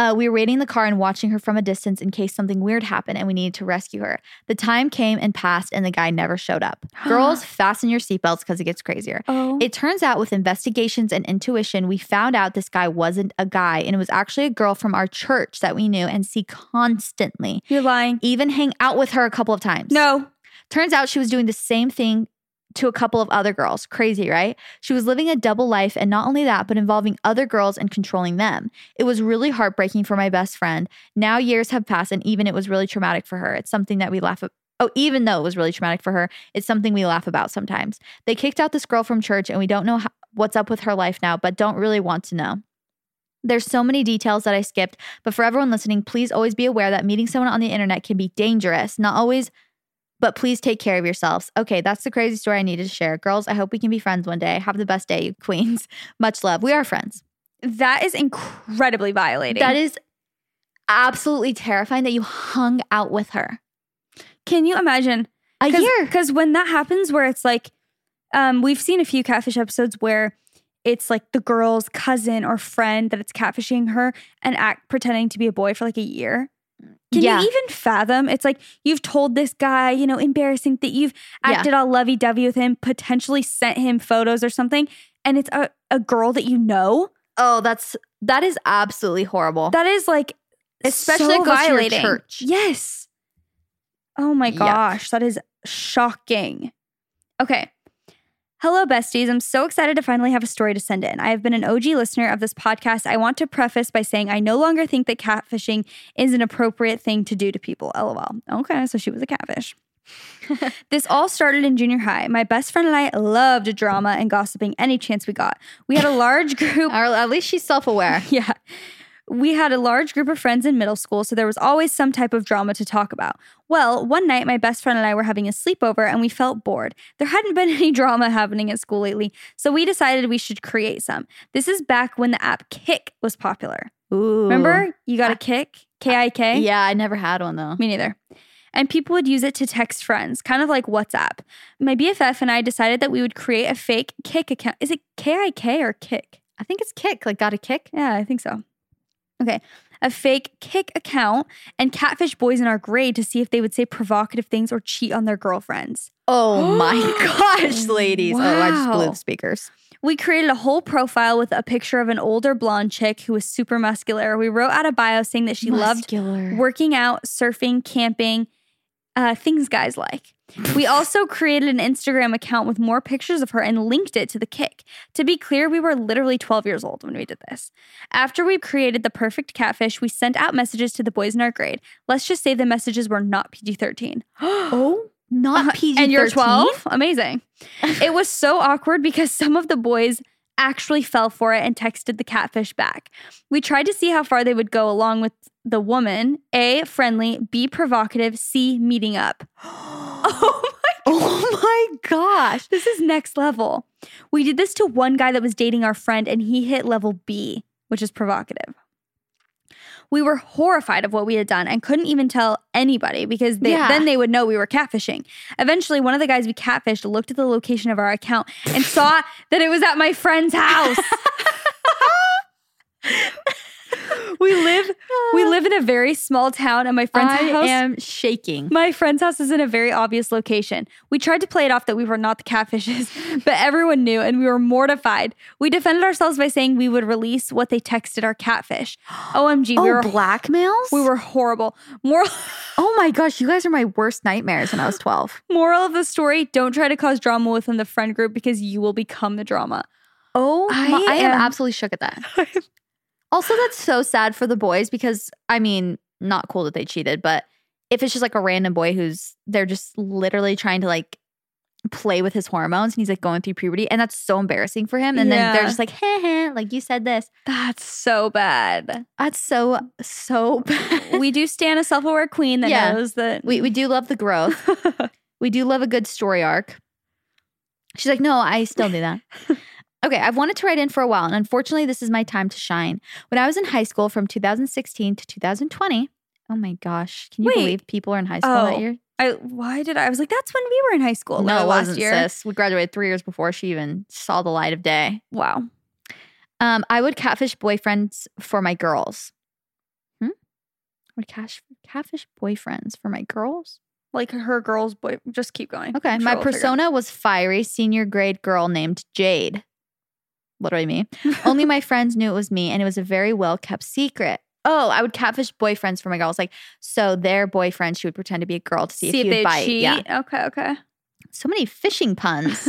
Uh, we were waiting in the car and watching her from a distance in case something weird happened and we needed to rescue her. The time came and passed and the guy never showed up. Girls, fasten your seatbelts because it gets crazier. Oh. It turns out with investigations and intuition, we found out this guy wasn't a guy and it was actually a girl from our church that we knew and see constantly. You're lying. Even hang out with her a couple of times. No. Turns out she was doing the same thing to a couple of other girls. Crazy, right? She was living a double life, and not only that, but involving other girls and controlling them. It was really heartbreaking for my best friend. Now years have passed, and even it was really traumatic for her. It's something that we laugh at. Oh, even though it was really traumatic for her, it's something we laugh about sometimes. They kicked out this girl from church, and we don't know how, what's up with her life now, but don't really want to know. There's so many details that I skipped, but for everyone listening, please always be aware that meeting someone on the internet can be dangerous. Not always, but please take care of yourselves. Okay, that's the crazy story I needed to share. Girls, I hope we can be friends one day. Have the best day, you queens. Much love. We are friends. That is incredibly violating. That is absolutely terrifying that you hung out with her. Can you imagine? A Cause, year. Because when that happens where it's like, um, we've seen a few Catfish episodes where it's like the girl's cousin or friend that it's catfishing her and act pretending to be a boy for like a year. Can yeah. you even fathom? It's like you've told this guy, you know, embarrassing that you've acted yeah. all lovey-dovey with him, potentially sent him photos or something, and it's a, a girl that you know. Oh, that's that is absolutely horrible. That is like especially so violating. Your church. Yes. Oh my gosh, Yuck. That is shocking. Okay. Hello, besties. I'm so excited to finally have a story to send in. I have been an O G listener of this podcast. I want to preface by saying I no longer think that catfishing is an appropriate thing to do to people. LOL. Okay, so she was a catfish. This all started in junior high. My best friend and I loved drama and gossiping any chance we got. We had a large group. Or at least she's self-aware. Yeah. We had a large group of friends in middle school, so there was always some type of drama to talk about. Well, one night, my best friend and I were having a sleepover, and we felt bored. There hadn't been any drama happening at school lately, so we decided we should create some. This is back when the app Kik was popular. Ooh. Remember? You got a Kik? K I K? Yeah, I never had one, though. Me neither. And people would use it to text friends, kind of like WhatsApp. My B F F and I decided that we would create a fake Kik account. Is it K I K or Kik? I think it's Kik, like got a kick? Yeah, I think so. Okay, a fake Kik account and catfish boys in our grade to see if they would say provocative things or cheat on their girlfriends. Oh my gosh, ladies. Wow. Oh, I just blew the speakers. We created a whole profile with a picture of an older blonde chick who was super muscular. We wrote out a bio saying that she muscular. loved working out, surfing, camping, uh, things guys like. We also created an Instagram account with more pictures of her and linked it to the Kik. To be clear, we were literally twelve years old when we did this. After we created the perfect catfish, we sent out messages to the boys in our grade. Let's just say the messages were not P G thirteen. Oh, not P G thirteen? Uh, and you're twelve? Amazing. It was so awkward because some of the boys actually fell for it and texted the catfish back. We tried to see how far they would go along with the woman. A, friendly. B, provocative. C, meeting up. Oh my, oh my gosh. This is next level. We did this to one guy that was dating our friend and he hit level B, which is provocative. We were horrified of what we had done and couldn't even tell anybody because they, yeah. then they would know we were catfishing. Eventually, one of the guys we catfished looked at the location of our account and saw that it was at my friend's house. We live we live in a very small town and my friend's I house- I am shaking. My friend's house is in a very obvious location. We tried to play it off that we were not the catfishes, but everyone knew and we were mortified. We defended ourselves by saying we would release what they texted our catfish. O M G. Oh, we were blackmails? We were horrible. Moral- oh my gosh, you guys are my worst nightmares when I was twelve. Moral of the story, don't try to cause drama within the friend group because you will become the drama. Oh, I, my, I am, am absolutely shook at that. Also, that's so sad for the boys because, I mean, not cool that they cheated, but if it's just like a random boy who's, they're just literally trying to like play with his hormones and he's like going through puberty and that's so embarrassing for him. And yeah. then they're just like, heh heh, like you said this. That's so bad. That's so, so bad. We do stand a self-aware queen that yeah. knows that. We, we do love the growth. We do love a good story arc. She's like, no, I still do that. Okay, I've wanted to write in for a while, and unfortunately, this is my time to shine. When I was in high school from two thousand sixteen to two thousand twenty, oh my gosh, can you Wait, believe people are in high school oh, that year? I why did I? I was like, that's when we were in high school. No, like, it last wasn't, year. Sis. We graduated three years before she even saw the light of day. Wow. Um, I would catfish boyfriends for my girls. would catch catfish boyfriends for my girls. Like her girl's boy. Just keep going. Okay. Sure my we'll persona was fiery senior grade girl named Jade. Literally me. Only my friends knew it was me, and it was a very well-kept secret. Oh, I would catfish boyfriends for my girls. Like, so their boyfriend, she would pretend to be a girl to see, see if you'd bite. Cheat. Yeah. Okay, okay. So many fishing puns.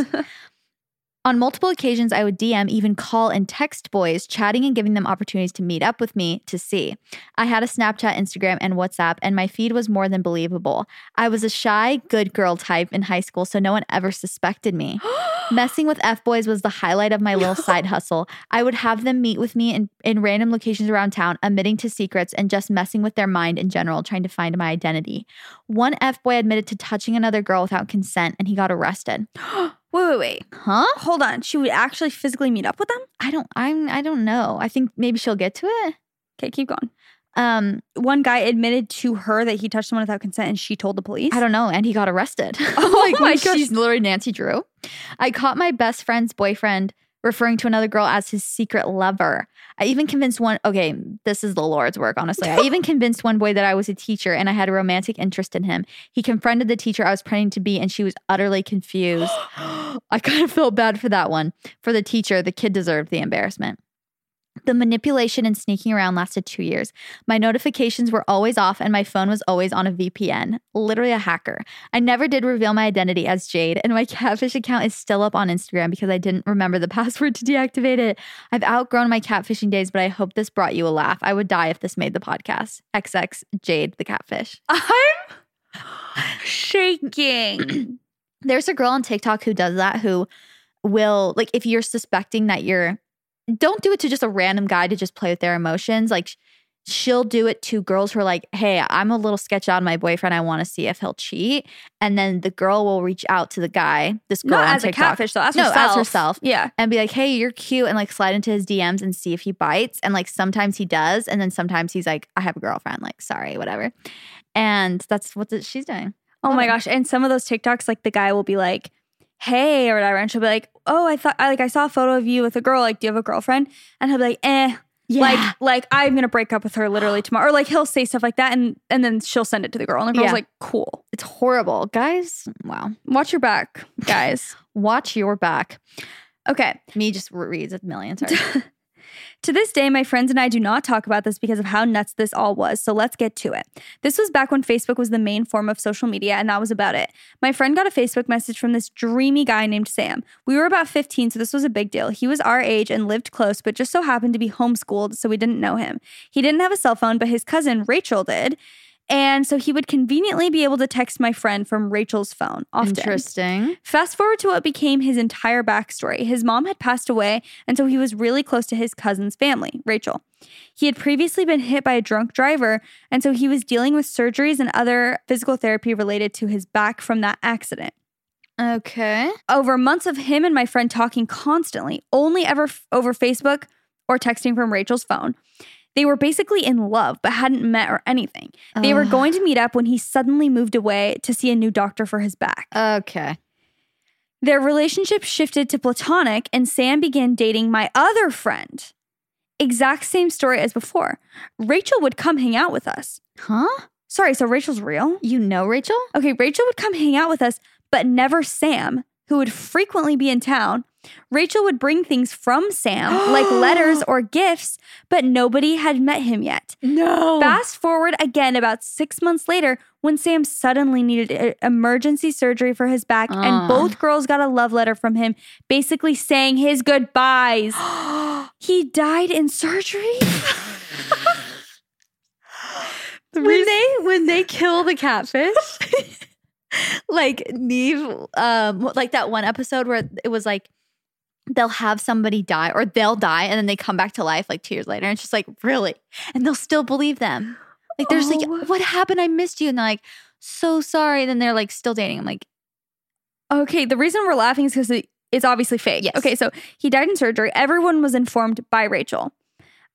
On multiple occasions, I would D M, even call and text boys, chatting and giving them opportunities to meet up with me to see. I had a Snapchat, Instagram, and WhatsApp, and my feed was more than believable. I was a shy, good girl type in high school, so no one ever suspected me. Messing with F-boys was the highlight of my little side hustle. I would have them meet with me in, in random locations around town, admitting to secrets and just messing with their mind in general, trying to find my identity. One F-boy admitted to touching another girl without consent, and he got arrested. Wait, wait, wait. Huh? Hold on. She would actually physically meet up with them? I don't I'm I don't know. I think maybe she'll get to it. Okay, keep going. Um, one guy admitted to her that he touched someone without consent, and she told the police. I don't know, and he got arrested. Oh like, my gosh. She's literally Nancy Drew. I caught my best friend's boyfriend referring to another girl as his secret lover. I even convinced one, okay, this is the Lord's work, honestly. I even convinced one boy that I was a teacher and I had a romantic interest in him. He confronted the teacher I was pretending to be, and she was utterly confused. I kind of felt bad for that one. For the teacher, the kid deserved the embarrassment. The manipulation and sneaking around lasted two years. My notifications were always off and my phone was always on a V P N. Literally a hacker. I never did reveal my identity as Jade, and my catfish account is still up on Instagram because I didn't remember the password to deactivate it. I've outgrown my catfishing days, but I hope this brought you a laugh. I would die if this made the podcast. X X Jade the catfish. I'm shaking. There's a girl on TikTok who does that, who will, like, if you're suspecting that you're don't do it to just a random guy to just play with their emotions. Like, she'll do it to girls who are like, hey, I'm a little sketched out on my boyfriend. I want to see if he'll cheat. And then the girl will reach out to the guy, this girl Not on TikTok. Not as a catfish, though. As no, herself. as herself. Yeah. And be like, hey, you're cute. And, like, slide into his D Ms and see if he bites. And, like, sometimes he does. And then sometimes he's like, I have a girlfriend. Like, sorry, whatever. And that's what the, she's doing. Oh, Love my it. gosh. And some of those TikToks, like, the guy will be like, hey, or whatever. And she'll be like, oh, I thought, I like, I saw a photo of you with a girl. Like, do you have a girlfriend? And he'll be like, eh. Yeah. Like, like I'm going to break up with her literally tomorrow. Or, like, he'll say stuff like that. And, and then she'll send it to the girl. And the girl's yeah. like, cool. It's horrible. Guys, wow. Watch your back, guys. Watch your back. Okay. Me just reads a million times. To this day, my friends and I do not talk about this because of how nuts this all was, so let's get to it. This was back when Facebook was the main form of social media, and that was about it. My friend got a Facebook message from this dreamy guy named Sam. We were about fifteen, so this was a big deal. He was our age and lived close, but just so happened to be homeschooled, so we didn't know him. He didn't have a cell phone, but his cousin, Rachel, did. And so he would conveniently be able to text my friend from Rachel's phone often. Interesting. Fast forward to what became his entire backstory. His mom had passed away, and so he was really close to his cousin's family, Rachel. He had previously been hit by a drunk driver, and so he was dealing with surgeries and other physical therapy related to his back from that accident. Okay. Over months of him and my friend talking constantly, only ever f- over Facebook or texting from Rachel's phone. They were basically in love, but hadn't met or anything. They Ugh. were going to meet up when he suddenly moved away to see a new doctor for his back. Okay. Their relationship shifted to platonic, and Sam began dating my other friend. Exact same story as before. Rachel would come hang out with us. Huh? Sorry, so Rachel's real? You know Rachel? Okay, Rachel would come hang out with us, but never Sam, who would frequently be in town. Rachel would bring things from Sam, like letters or gifts, but nobody had met him yet. No. Fast forward again about six months later when Sam suddenly needed emergency surgery for his back, uh. and both girls got a love letter from him basically saying his goodbyes. He died in surgery? the when, they, when they kill the catfish... Like Neve, um, like that one episode where it was like they'll have somebody die or they'll die and then they come back to life like two years later. And it's just like, really? And they'll still believe them. Like, there's oh. like, what happened? I missed you. And they're like, so sorry. And then they're like still dating. I'm like, okay, the reason we're laughing is because it's obviously fake. Yes. Okay, so he died in surgery. Everyone was informed by Rachel.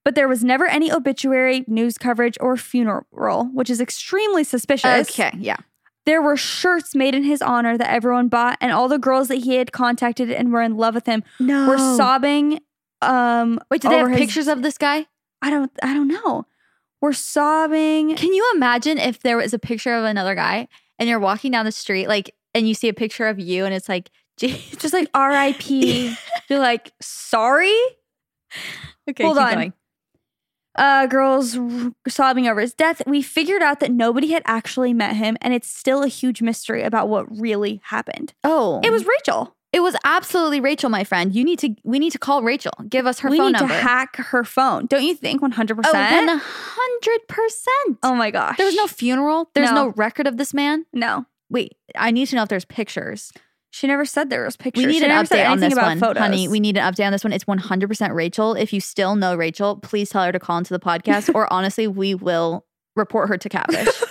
But there was never any obituary, news coverage, or funeral, which is extremely suspicious. Okay, yeah. There were shirts made in his honor that everyone bought, and all the girls that he had contacted and were in love with him no. were sobbing. Um, Wait, did they have his... pictures of this guy? I don't. I don't know. We're sobbing. Can you imagine if there was a picture of another guy and you're walking down the street, like, and you see a picture of you and it's like, just like R I P You're like, sorry? Okay, hold on. Going. Uh, girls r- sobbing over his death. We figured out that nobody had actually met him, and it's still a huge mystery about what really happened. Oh. It was Rachel. It was absolutely Rachel, my friend. You need to, we need to call Rachel. Give us her we phone number. We need to hack her phone. Don't you think one hundred percent? Oh, one hundred percent. Oh my gosh. There was no funeral. There's no. no record of this man. No. Wait, I need to know if there's pictures. She never said there was pictures. We need she an update on this one, photos. honey. We need an update on this one. It's one hundred percent Rachel. If you still know Rachel, please tell her to call into the podcast or honestly, we will report her to Catfish.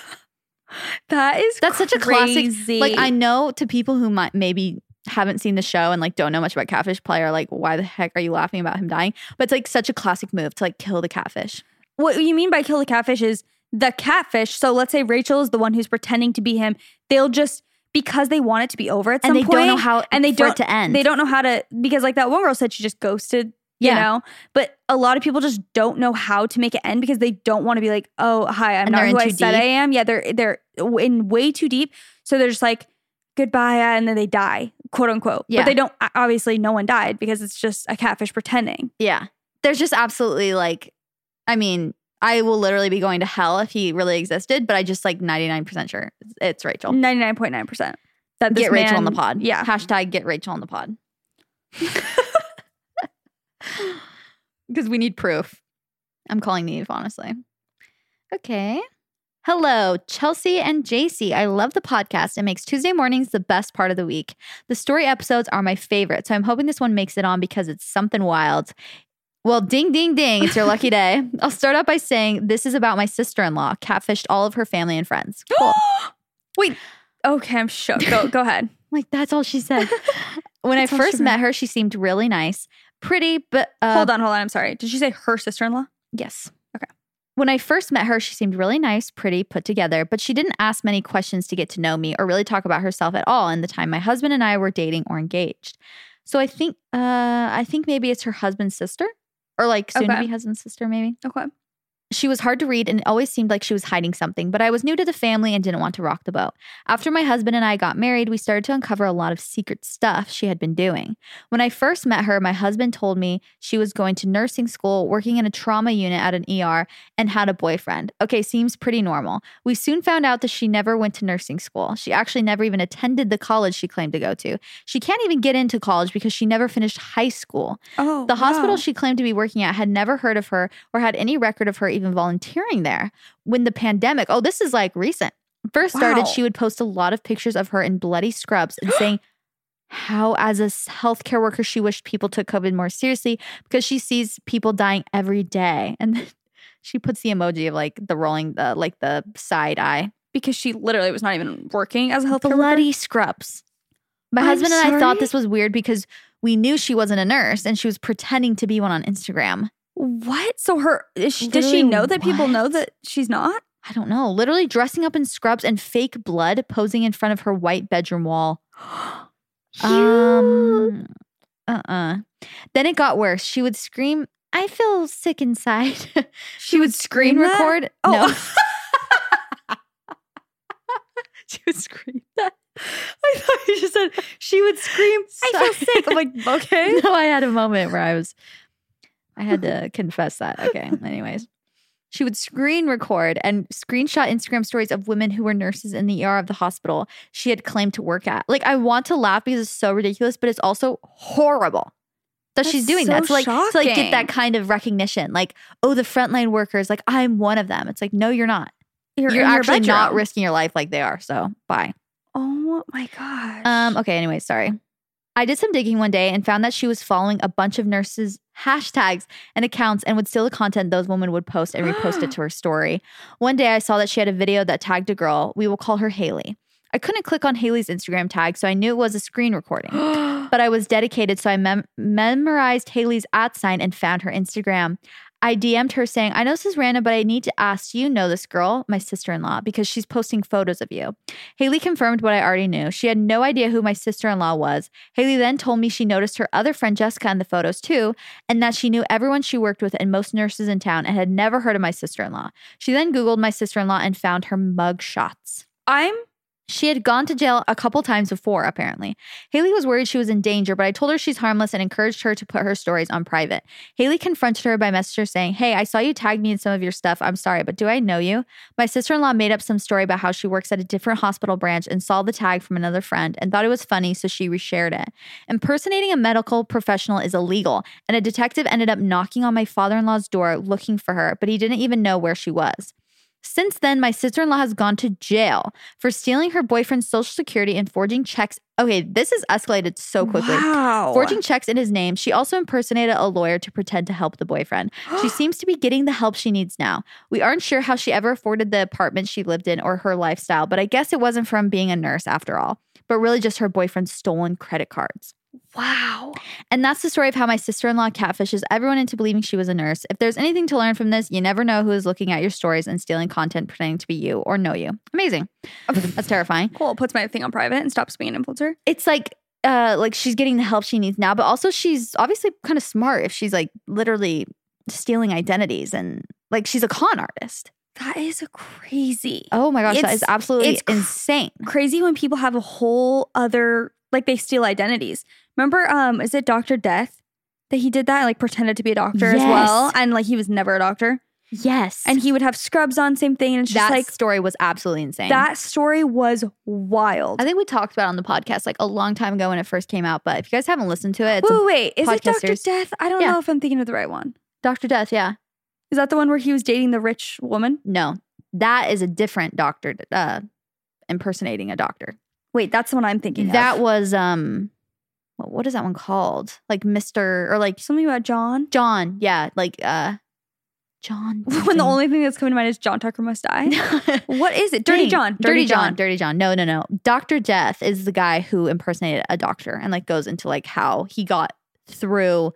That is That's crazy. Such a classic. Like, I know to people who might maybe haven't seen the show and like don't know much about Catfish probably are like, why the heck are you laughing about him dying? But it's like such a classic move to like kill the catfish. What you mean by kill the catfish is the catfish. So let's say Rachel is the one who's pretending to be him. They'll just... Because they want it to be over at some point. And they point, don't know how and they for don't, it to end. They don't know how to, because like that one girl said she just ghosted, yeah. you know? But a lot of people just don't know how to make it end because they don't want to be like, oh, hi, I'm and not who I said deep. I am. Yeah, they're they're in way too deep. So they're just like, goodbye, and then they die, quote unquote. Yeah. But they don't, obviously no one died because it's just a catfish pretending. Yeah. There's just absolutely like, I mean, I will literally be going to hell if he really existed, but I just like ninety-nine percent sure it's Rachel. ninety-nine point nine percent. That get man, Rachel on the pod. Yeah. Hashtag get Rachel on the pod. Because we need proof. I'm calling Neve, honestly. Okay. Hello, Chelsea and J C. I love the podcast. It makes Tuesday mornings the best part of the week. The story episodes are my favorite, so I'm hoping this one makes it on because it's something wild. Well, ding, ding, ding. It's your lucky day. I'll start out by saying this is about my sister-in-law. Catfished all of her family and friends. Cool. Wait. Okay, I'm shook. Go, go ahead. Like, that's all she said. When that's I first met her, she seemed really nice. Pretty, but... Uh, hold on, hold on. I'm sorry. Did she say her sister-in-law? Yes. Okay. When I first met her, she seemed really nice, pretty, put together, but she didn't ask many questions to get to know me or really talk about herself at all in the time my husband and I were dating or engaged. So I think, uh, I think maybe it's her husband's sister. Or like soon okay. to be husband's sister, maybe. Okay. She was hard to read and it always seemed like she was hiding something, but I was new to the family and didn't want to rock the boat. After my husband and I got married, we started to uncover a lot of secret stuff she had been doing. When I first met her, my husband told me she was going to nursing school, working in a trauma unit at an E R, and had a boyfriend. Okay, seems pretty normal. We soon found out that she never went to nursing school. She actually never even attended the college she claimed to go to. She can't even get into college because she never finished high school. Oh, the hospital wow. she claimed to be working at had never heard of her or had any record of her even volunteering there. When the pandemic, oh, this is like recent, first wow. started, she would post a lot of pictures of her in bloody scrubs and saying how as a healthcare worker, she wished people took COVID more seriously because she sees people dying every day. And then she puts the emoji of like the rolling, the like the side eye. Because she literally was not even working as a healthcare worker. Bloody scrubs. My I'm husband sorry? and I thought this was weird because we knew she wasn't a nurse and she was pretending to be one on Instagram. What? So her, is she, does she know that what? people know that she's not? I don't know. Literally dressing up in scrubs and fake blood, posing in front of her white bedroom wall. um, uh-uh. Then it got worse. She would scream, I feel sick inside. she, she would scream record. That? Oh. No. She would scream that. I thought you just said she would scream, I feel sick. I'm like, okay. No, I had a moment where I was... I had to confess that. Okay. Anyways, she would screen record and screenshot Instagram stories of women who were nurses in the E R of the hospital she had claimed to work at. Like, I want to laugh because it's so ridiculous, but it's also horrible that That's she's doing so that. To like, to like get that kind of recognition. Like, oh, the frontline workers, like I'm one of them. It's like, no, you're not. You're, you're actually your not risking your life like they are. So bye. Oh my gosh. Um. Okay. Anyway, sorry. I did some digging one day and found that she was following a bunch of nurses' hashtags and accounts and would steal the content those women would post and repost it to her story. One day I saw that she had a video that tagged a girl. We will call her Haley. I couldn't click on Haley's Instagram tag, so I knew it was a screen recording. But I was dedicated, so I mem- memorized Haley's at sign and found her Instagram. I D M'd her saying, I know this is random, but I need to ask, you know this girl, my sister-in-law, because she's posting photos of you. Haley confirmed what I already knew. She had no idea who my sister-in-law was. Haley then told me she noticed her other friend Jessica in the photos too, and that she knew everyone she worked with and most nurses in town and had never heard of my sister-in-law. She then Googled my sister-in-law and found her mug shots. I'm... She had gone to jail a couple times before, apparently. Haley was worried she was in danger, but I told her she's harmless and encouraged her to put her stories on private. Haley confronted her by messenger saying, hey, I saw you tag me in some of your stuff. I'm sorry, but do I know you? My sister-in-law made up some story about how she works at a different hospital branch and saw the tag from another friend and thought it was funny, so she reshared it. Impersonating a medical professional is illegal, and a detective ended up knocking on my father-in-law's door looking for her, but he didn't even know where she was. Since then, my sister-in-law has gone to jail for stealing her boyfriend's social security and forging checks. Okay, this has escalated so quickly. Wow. Forging checks in his name. She also impersonated a lawyer to pretend to help the boyfriend. She seems to be getting the help she needs now. We aren't sure how she ever afforded the apartment she lived in or her lifestyle, but I guess it wasn't from being a nurse after all, but really just her boyfriend's stolen credit cards. Wow. And that's the story of how my sister-in-law catfishes everyone into believing she was a nurse. If there's anything to learn from this, you never know who is looking at your stories and stealing content pretending to be you or know you. Amazing. That's terrifying. Cool. It puts my thing on private and stops being an influencer. It's like, uh, like she's getting the help she needs now, but also she's obviously kind of smart if she's like literally stealing identities and like she's a con artist. That is crazy. Oh my gosh. It's, that is absolutely it's insane. Cr- crazy when people have a whole other, like they steal identities. Remember, um, is it Doctor Death that he did that and like pretended to be a doctor yes. as well? And like he was never a doctor. Yes. And he would have scrubs on, same thing. And it's just that like, story was absolutely insane. That story was wild. I think we talked about it on the podcast like a long time ago when it first came out. But if you guys haven't listened to it, it's wait, wait, is it Doctor Death? I don't yeah. know if I'm thinking of the right one. Doctor Death, yeah. Is that the one where he was dating the rich woman? No, that is a different doctor uh, impersonating a doctor. Wait, that's the one I'm thinking that of. That was... um. What is that one called? Like Mister or like something about John? John. Yeah. Like uh, John. When the only thing that's coming to mind is John Tucker Must Die. What is it? Dirty Dang. John. Dirty, Dirty John. John. Dirty John. No, no, no. Doctor Death is the guy who impersonated a doctor and like goes into like how he got through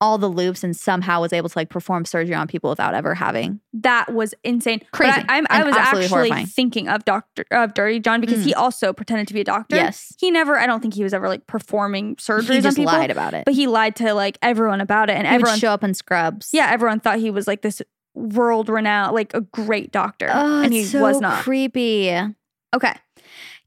all the loops and somehow was able to like perform surgery on people without ever having. That was insane. Crazy. But I, I'm, I was actually horrifying. thinking of Doctor of Dirty John because mm. he also pretended to be a doctor. Yes. He never, I don't think he was ever like performing surgery. He just on people, lied about it. But he lied to like everyone about it. And he everyone would show up in scrubs. Yeah. Everyone thought he was like this world renowned, like a great doctor. Oh, and he so was not. Creepy. Okay.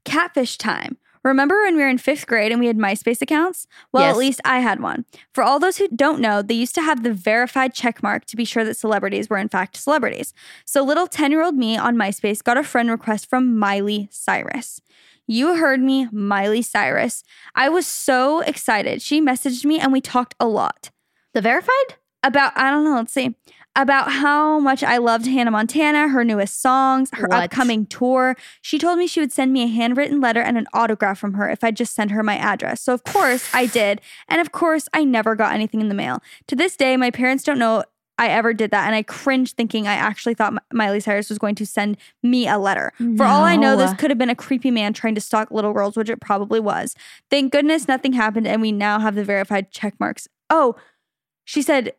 Catfish time. Remember when we were in fifth grade and we had MySpace accounts? Well, yes. At least I had one. For all those who don't know, they used to have the verified checkmark to be sure that celebrities were in fact celebrities. So little ten-year-old me on MySpace got a friend request from Miley Cyrus. You heard me, Miley Cyrus. I was so excited. She messaged me and we talked a lot. The verified? About, I don't know, let's see. About how much I loved Hannah Montana, her newest songs, her what? upcoming tour. She told me she would send me a handwritten letter and an autograph from her if I just sent her my address. So, of course, I did. And, of course, I never got anything in the mail. To this day, my parents don't know I ever did that. And I cringe thinking I actually thought Miley Cyrus was going to send me a letter. No. For all I know, this could have been a creepy man trying to stalk little girls, which it probably was. Thank goodness nothing happened and we now have the verified check marks. Oh, she said...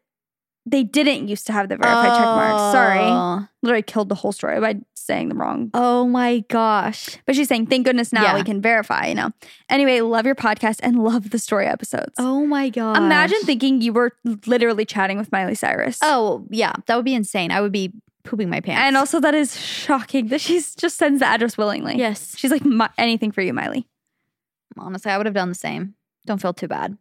They didn't used to have the verified oh. check marks. Sorry. Literally killed the whole story by saying them wrong. Oh my gosh. But she's saying, thank goodness now yeah. we can verify, you know. Anyway, love your podcast and love the story episodes. Oh my gosh. Imagine thinking you were literally chatting with Miley Cyrus. Oh, yeah. That would be insane. I would be pooping my pants. And also that is shocking that she just sends the address willingly. Yes. She's like, anything for you, Miley. Honestly, I would have done the same. Don't feel too bad.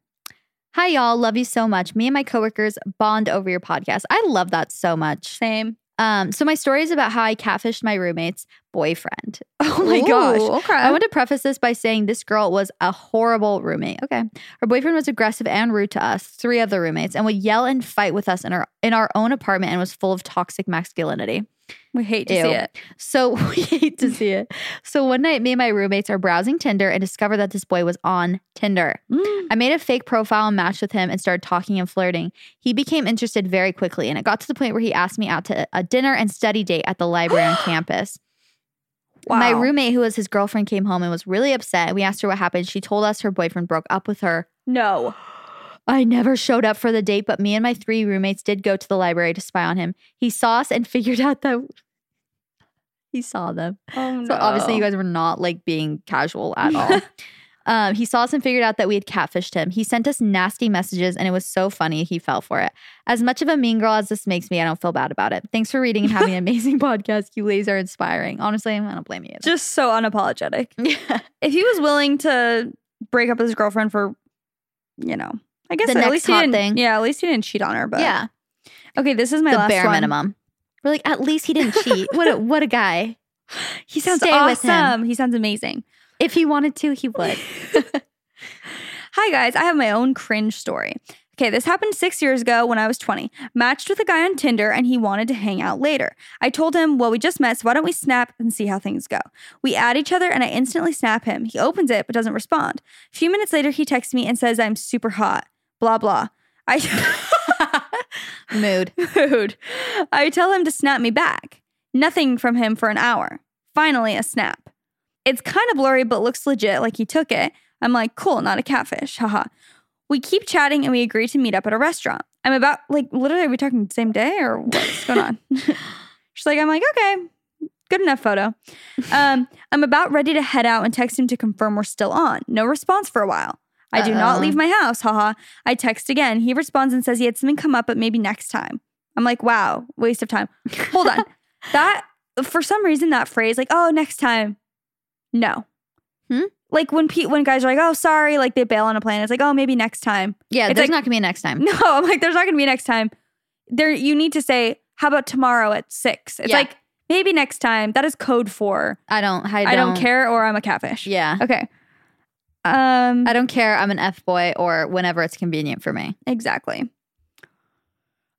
Hi, y'all. Love you so much. Me and my coworkers bond over your podcast. I love that so much. Same. Um, so my story is about how I catfished my roommate's boyfriend. Oh my Ooh, gosh. Okay. I want to preface this by saying this girl was a horrible roommate. Okay. Her boyfriend was aggressive and rude to us, three other roommates, and would yell and fight with us in our in our own apartment and was full of toxic masculinity. We hate to Ew. see it. So we hate to see it. So one night, me and my roommates are browsing Tinder and discover that this boy was on Tinder. Mm. I made a fake profile and matched with him and started talking and flirting. He became interested very quickly, and it got to the point where he asked me out to a dinner and study date at the library on campus. Wow. My roommate, who was his girlfriend, came home and was really upset. We asked her what happened. She told us her boyfriend broke up with her. No. I never showed up for the date, but me and my three roommates did go to the library to spy on him. He saw us and figured out that he saw them. Oh, no. So obviously you guys were not like being casual at all. um, he saw us and figured out that we had catfished him. He sent us nasty messages and it was so funny. He fell for it. As much of a mean girl as this makes me, I don't feel bad about it. Thanks for reading and having an amazing podcast. You ladies are inspiring. Honestly, I don't blame you either. Just so unapologetic. Yeah. If he was willing to break up with his girlfriend for, you know, I guess the at least he didn't, thing. Yeah, at least he didn't cheat on her. But yeah, okay, this is my the last bare one. Minimum. We're like, at least he didn't cheat. What a, what a guy. He sounds Stay awesome. He sounds amazing. If he wanted to, he would. Hi guys, I have my own cringe story. Okay, this happened six years ago when I was twenty. Matched with a guy on Tinder and he wanted to hang out later. I told him, well, we just met, so why don't we snap and see how things go? We add each other and I instantly snap him. He opens it but doesn't respond. A few minutes later, he texts me and says I'm super hot. Blah, blah. I Mood. Mood. I tell him to snap me back. Nothing from him for an hour. Finally, a snap. It's kind of blurry, but looks legit, like he took it. I'm like, cool, not a catfish. Haha. We keep chatting and we agree to meet up at a restaurant. I'm about, like, literally, are we talking the same day or what's going on? She's like, I'm like, okay, good enough photo. Um, I'm about ready to head out and text him to confirm we're still on. No response for a while. I do Uh-oh. not leave my house, haha. I text again. He responds and says he had something come up, but maybe next time. I'm like, wow, waste of time. Hold on. That, for some reason, that phrase, like, oh, next time. No. Hmm? Like when Pete, when guys are like, oh, sorry, like they bail on a plan. It's like, oh, maybe next time. Yeah, it's there's like, not going to be a next time. No, I'm like, there's not going to be a next time. There, you need to say, how about tomorrow at six? It's yeah. like, maybe next time. That is code for I don't, I don't. I don't care or I'm a catfish. Yeah. Okay. Um, I don't care. I'm an F boy or whenever it's convenient for me. Exactly.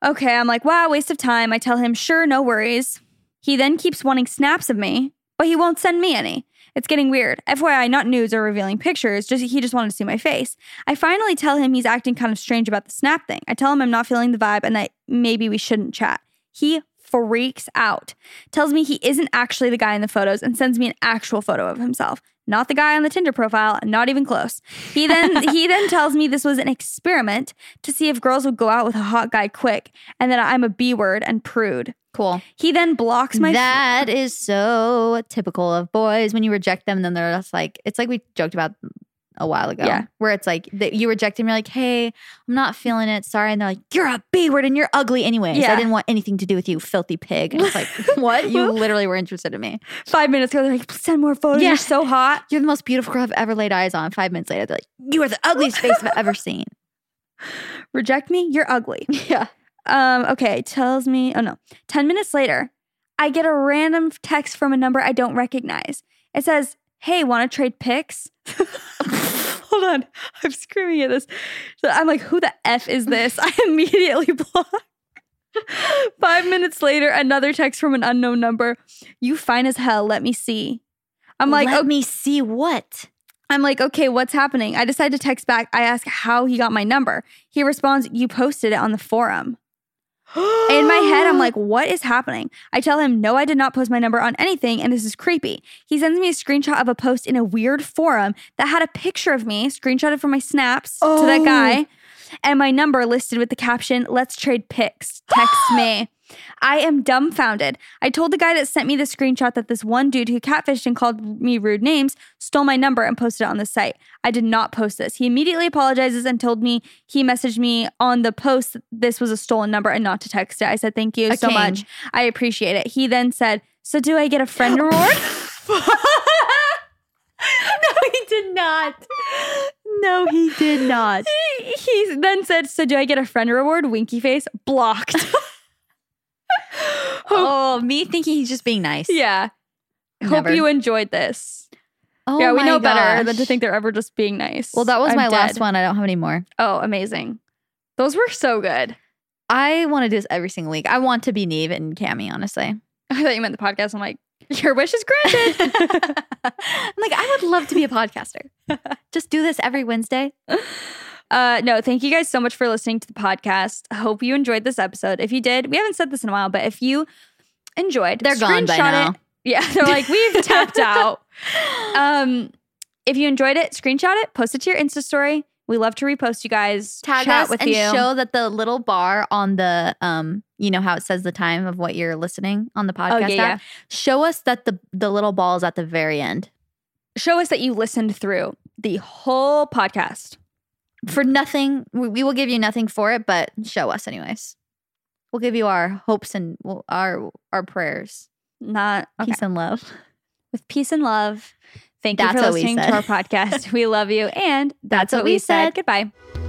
Okay. I'm like, wow, waste of time. I tell him, sure, no worries. He then keeps wanting snaps of me, but he won't send me any. It's getting weird. F Y I, not nudes or revealing pictures. Just he just wanted to see my face. I finally tell him he's acting kind of strange about the snap thing. I tell him I'm not feeling the vibe and that maybe we shouldn't chat. He freaks out. Tells me he isn't actually the guy in the photos and sends me an actual photo of himself. Not the guy on the Tinder profile, not even close. He then he then tells me this was an experiment to see if girls would go out with a hot guy quick and that I'm a B word and prude. Cool. He then blocks my... That f- is so typical of boys. When you reject them, then they're just like... It's like we joked about a while ago. Yeah. Where it's like, the, you reject them, you're like, hey, I'm not feeling it, sorry. And they're like, you're a B word and you're ugly anyways. Yeah. I didn't want anything to do with you, filthy pig. And it's like, what? You literally were interested in me. Five minutes ago, they're like, send more photos. Yeah. You're so hot. You're the most beautiful girl I've ever laid eyes on. Five minutes later, they're like, you are the ugliest face I've ever seen. Reject me? You're ugly. Yeah. Um, okay, tells me, oh no, ten minutes later, I get a random text from a number I don't recognize. It says, hey, want to trade pics? Hold on, I'm screaming at this. So I'm like, who the F is this? I immediately block. Five minutes later, another text from an unknown number. You fine as hell, let me see. I'm like, let oh. me see what? I'm like, okay, what's happening? I decide to text back. I ask how he got my number. He responds, you posted it on the forum. In my head, I'm like, what is happening? I tell him, no, I did not post my number on anything, and this is creepy. He sends me a screenshot of a post in a weird forum that had a picture of me, screenshotted from my snaps oh. to that guy, and my number listed with the caption, let's trade pics, text me. I am dumbfounded. I told the guy that sent me the screenshot that this one dude who catfished and called me rude names stole my number and posted it on the site. I did not post this. He immediately apologizes and told me he messaged me on the post that this was a stolen number and not to text it. I said, thank you a so king. much. I appreciate it. He then said, so do I get a friend reward? No, he did not. No, he did not. He, he then said, so do I get a friend reward? Winky face. Blocked. Hope, oh, me thinking he's just being nice. Yeah. Never. Hope you enjoyed this. Oh, yeah, we know gosh. better than to think they're ever just being nice. Well, that was I'm my dead. last one. I don't have any more. Oh, amazing. Those were so good. I want to do this every single week. I want to be Neve and Cammy, honestly. I thought you meant the podcast. I'm like, your wish is granted. I'm like, I would love to be a podcaster. Just do this every Wednesday. Uh, no, thank you guys so much for listening to the podcast. I hope you enjoyed this episode. If you did, we haven't said this in a while, but if you enjoyed, they're gone by now. It. Yeah, they're like, we've tapped out. Um, if you enjoyed it, screenshot it, post it to your Insta story, We love to repost you guys, tag chat us with and you. Show that the little bar on the, um, you know how it says the time of what you're listening on the podcast oh, yeah, app? Yeah. Show us that the, the little ball is at the very end. Show us that you listened through the whole podcast. For nothing, we, we will give you nothing for it, but show us anyways. We'll give you our hopes and we'll, our our prayers. Not okay. Peace and love. With peace and love. Thank that's you for listening to our podcast. We love you. And that's, that's what, what we said. said. Goodbye.